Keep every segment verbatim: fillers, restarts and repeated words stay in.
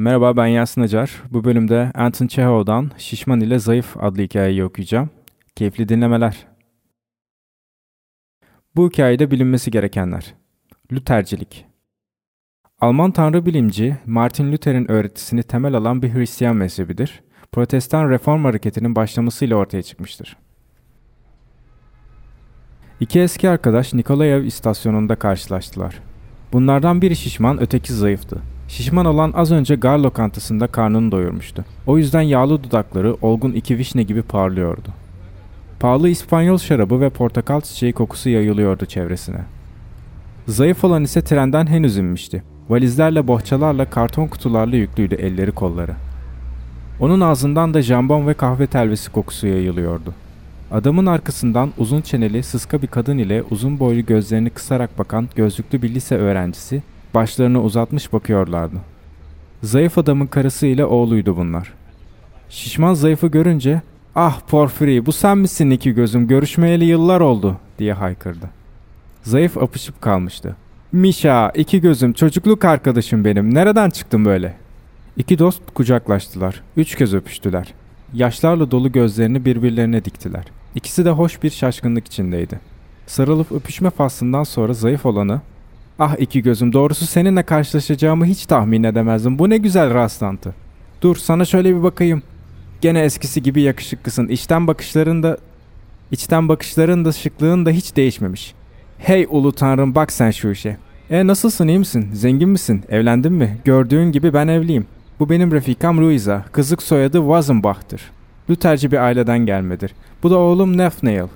Merhaba, ben Yasin Acar. Bu bölümde Anton Çehov'dan Şişman ile Zayıf adlı hikayeyi okuyacağım. Keyifli dinlemeler. Bu hikayede bilinmesi gerekenler. Lütercilik. Alman tanrı bilimci Martin Luther'in öğretisini temel alan bir Hristiyan mezhebidir. Protestan reform hareketinin başlamasıyla ortaya çıkmıştır. İki eski arkadaş Nikolayev istasyonunda karşılaştılar. Bunlardan biri şişman, öteki zayıftı. Şişman olan az önce gar lokantasında karnını doyurmuştu. O yüzden yağlı dudakları olgun iki vişne gibi parlıyordu. Pahalı İspanyol şarabı ve portakal çiçeği kokusu yayılıyordu çevresine. Zayıf olan ise trenden henüz inmişti. Valizlerle, bohçalarla, karton kutularla yüklüydü elleri kolları. Onun ağzından da jambon ve kahve telvesi kokusu yayılıyordu. Adamın arkasından uzun çeneli, sıska bir kadın ile uzun boylu gözlerini kısarak bakan gözlüklü bir lise öğrencisi başlarını uzatmış bakıyorlardı. Zayıf adamın karısı ile oğluydu bunlar. Şişman zayıfı görünce "Ah Porfiri, bu sen misin iki gözüm, görüşmeyeli yıllar oldu" diye haykırdı. Zayıf apışıp kalmıştı. "Mişa, iki gözüm, çocukluk arkadaşım benim, nereden çıktın böyle?" İki dost kucaklaştılar, üç kez öpüştüler. Yaşlarla dolu gözlerini birbirlerine diktiler. İkisi de hoş bir şaşkınlık içindeydi. Sarılıp öpüşme faslından sonra zayıf olanı "Ah iki gözüm, doğrusu seninle karşılaşacağımı hiç tahmin edemezdim. Bu ne güzel rastlantı. Dur sana şöyle bir bakayım. Gene eskisi gibi yakışıklısın. İçten bakışların da, içten bakışların da şıklığın da hiç değişmemiş. Hey ulu tanrım, bak sen şu işe. E nasılsın, iyi misin? Zengin misin? Evlendin mi? Gördüğün gibi ben evliyim. Bu benim Refikam Luiza. Kızlık soyadı Wazenbach'tır. Lüterci bir aileden gelmedir. Bu da oğlum Nefneyl.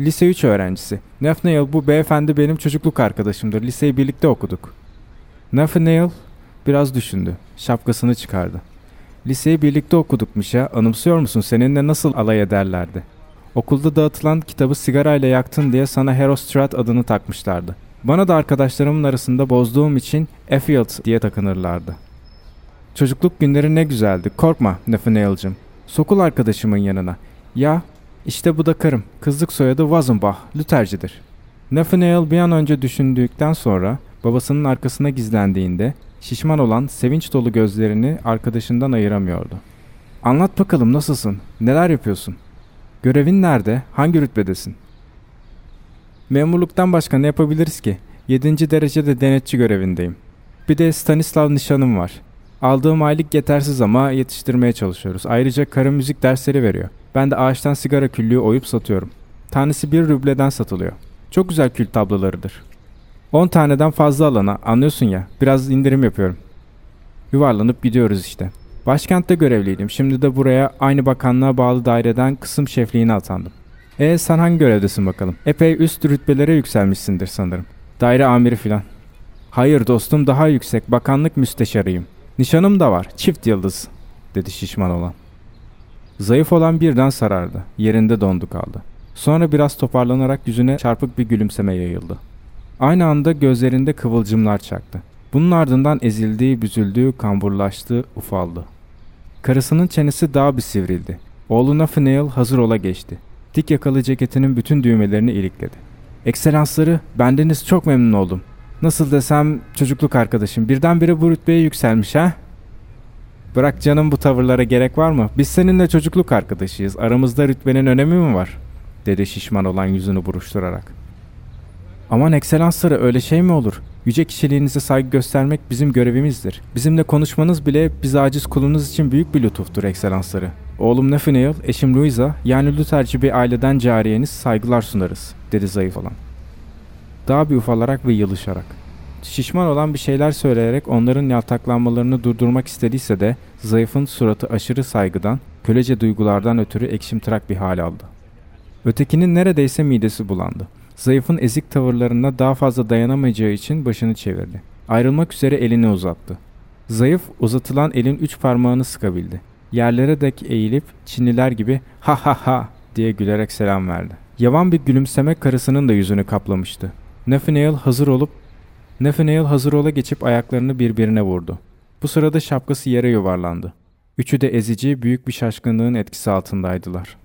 Lise üç öğrencisi. Nathanael, bu beyefendi benim çocukluk arkadaşımdır. Liseyi birlikte okuduk." Nathanael biraz düşündü. Şapkasını çıkardı. "Liseyi birlikte okuduk Mişa. Anımsıyor musun? Seninle nasıl alay ederlerdi? Okulda dağıtılan kitabı sigarayla yaktın diye sana Herostrat adını takmışlardı. Bana da arkadaşlarımın arasında bozduğum için Effield diye takınırlardı. Çocukluk günleri ne güzeldi. Korkma Nathanael'cığım. Sokul arkadaşımın yanına. Ya... İşte bu da karım. Kızlık soyadı Wazenbach, Lütercidir." Nathanael bir an önce düşündükten sonra babasının arkasına gizlendiğinde şişman olan sevinç dolu gözlerini arkadaşından ayıramıyordu. "Anlat bakalım, nasılsın? Neler yapıyorsun? Görevin nerede? Hangi rütbedesin?" "Memurluktan başka ne yapabiliriz ki? Yedinci derecede denetçi görevindeyim. Bir de Stanislav nişanım var. Aldığım aylık yetersiz ama yetiştirmeye çalışıyoruz. Ayrıca karım müzik dersleri veriyor. Ben de ağaçtan sigara küllüğü oyup satıyorum. Tanesi bir rubleden satılıyor. Çok güzel kül tablalarıdır. on taneden fazla alana, anlıyorsun ya, biraz indirim yapıyorum. Yuvarlanıp gidiyoruz işte. Başkentte görevliydim. Şimdi de buraya aynı bakanlığa bağlı daireden kısım şefliğine atandım." E sen hangi görevdesin bakalım? Epey üst rütbelere yükselmişsindir sanırım. Daire amiri filan." "Hayır dostum, daha yüksek. Bakanlık müsteşarıyım. Nişanım da var. Çift yıldız," dedi şişman olan. Zayıf olan birden sarardı. Yerinde dondu kaldı. Sonra biraz toparlanarak yüzüne çarpık bir gülümseme yayıldı. Aynı anda gözlerinde kıvılcımlar çaktı. Bunun ardından ezildiği, büzüldüğü, kamburlaştı, ufaldı. Karısının çenesi daha bir sivrildi. Oğlu Nathanael hazır ola geçti. Dik yakalı ceketinin bütün düğmelerini ilikledi. "Ekselansları, bendeniz çok memnun oldum. Nasıl desem, çocukluk arkadaşım birdenbire bu rütbeye yükselmiş ha?" "Bırak canım, bu tavırlara gerek var mı? Biz seninle çocukluk arkadaşıyız. Aramızda rütbenin önemi mi var?" dedi şişman olan yüzünü buruşturarak. "Aman ekselansları, öyle şey mi olur? Yüce kişiliğinize saygı göstermek bizim görevimizdir. Bizimle konuşmanız bile biz aciz kulunuz için büyük bir lütuftur ekselansları. Oğlum Nathanael, eşim Louisa, yani Lüterci bir aileden cariyeniz, saygılar sunarız," dedi zayıf olan. Daha bir ufalarak ve yılışarak. Şişman olan bir şeyler söyleyerek onların yaltaklanmalarını durdurmak istediyse de zayıfın suratı aşırı saygıdan, kölece duygulardan ötürü ekşimtırak bir hal aldı. Ötekinin neredeyse midesi bulandı. Zayıfın ezik tavırlarına daha fazla dayanamayacağı için başını çevirdi. Ayrılmak üzere elini uzattı. Zayıf uzatılan elin üç parmağını sıkabildi. Yerlere dek eğilip Çinliler gibi "ha ha ha" diye gülerek selam verdi. Yavan bir gülümseme karısının da yüzünü kaplamıştı. Nathanael hazır olup Nathanael hazır ola geçip ayaklarını birbirine vurdu. Bu sırada şapkası yere yuvarlandı. Üçü de ezici, büyük bir şaşkınlığın etkisi altındaydılar.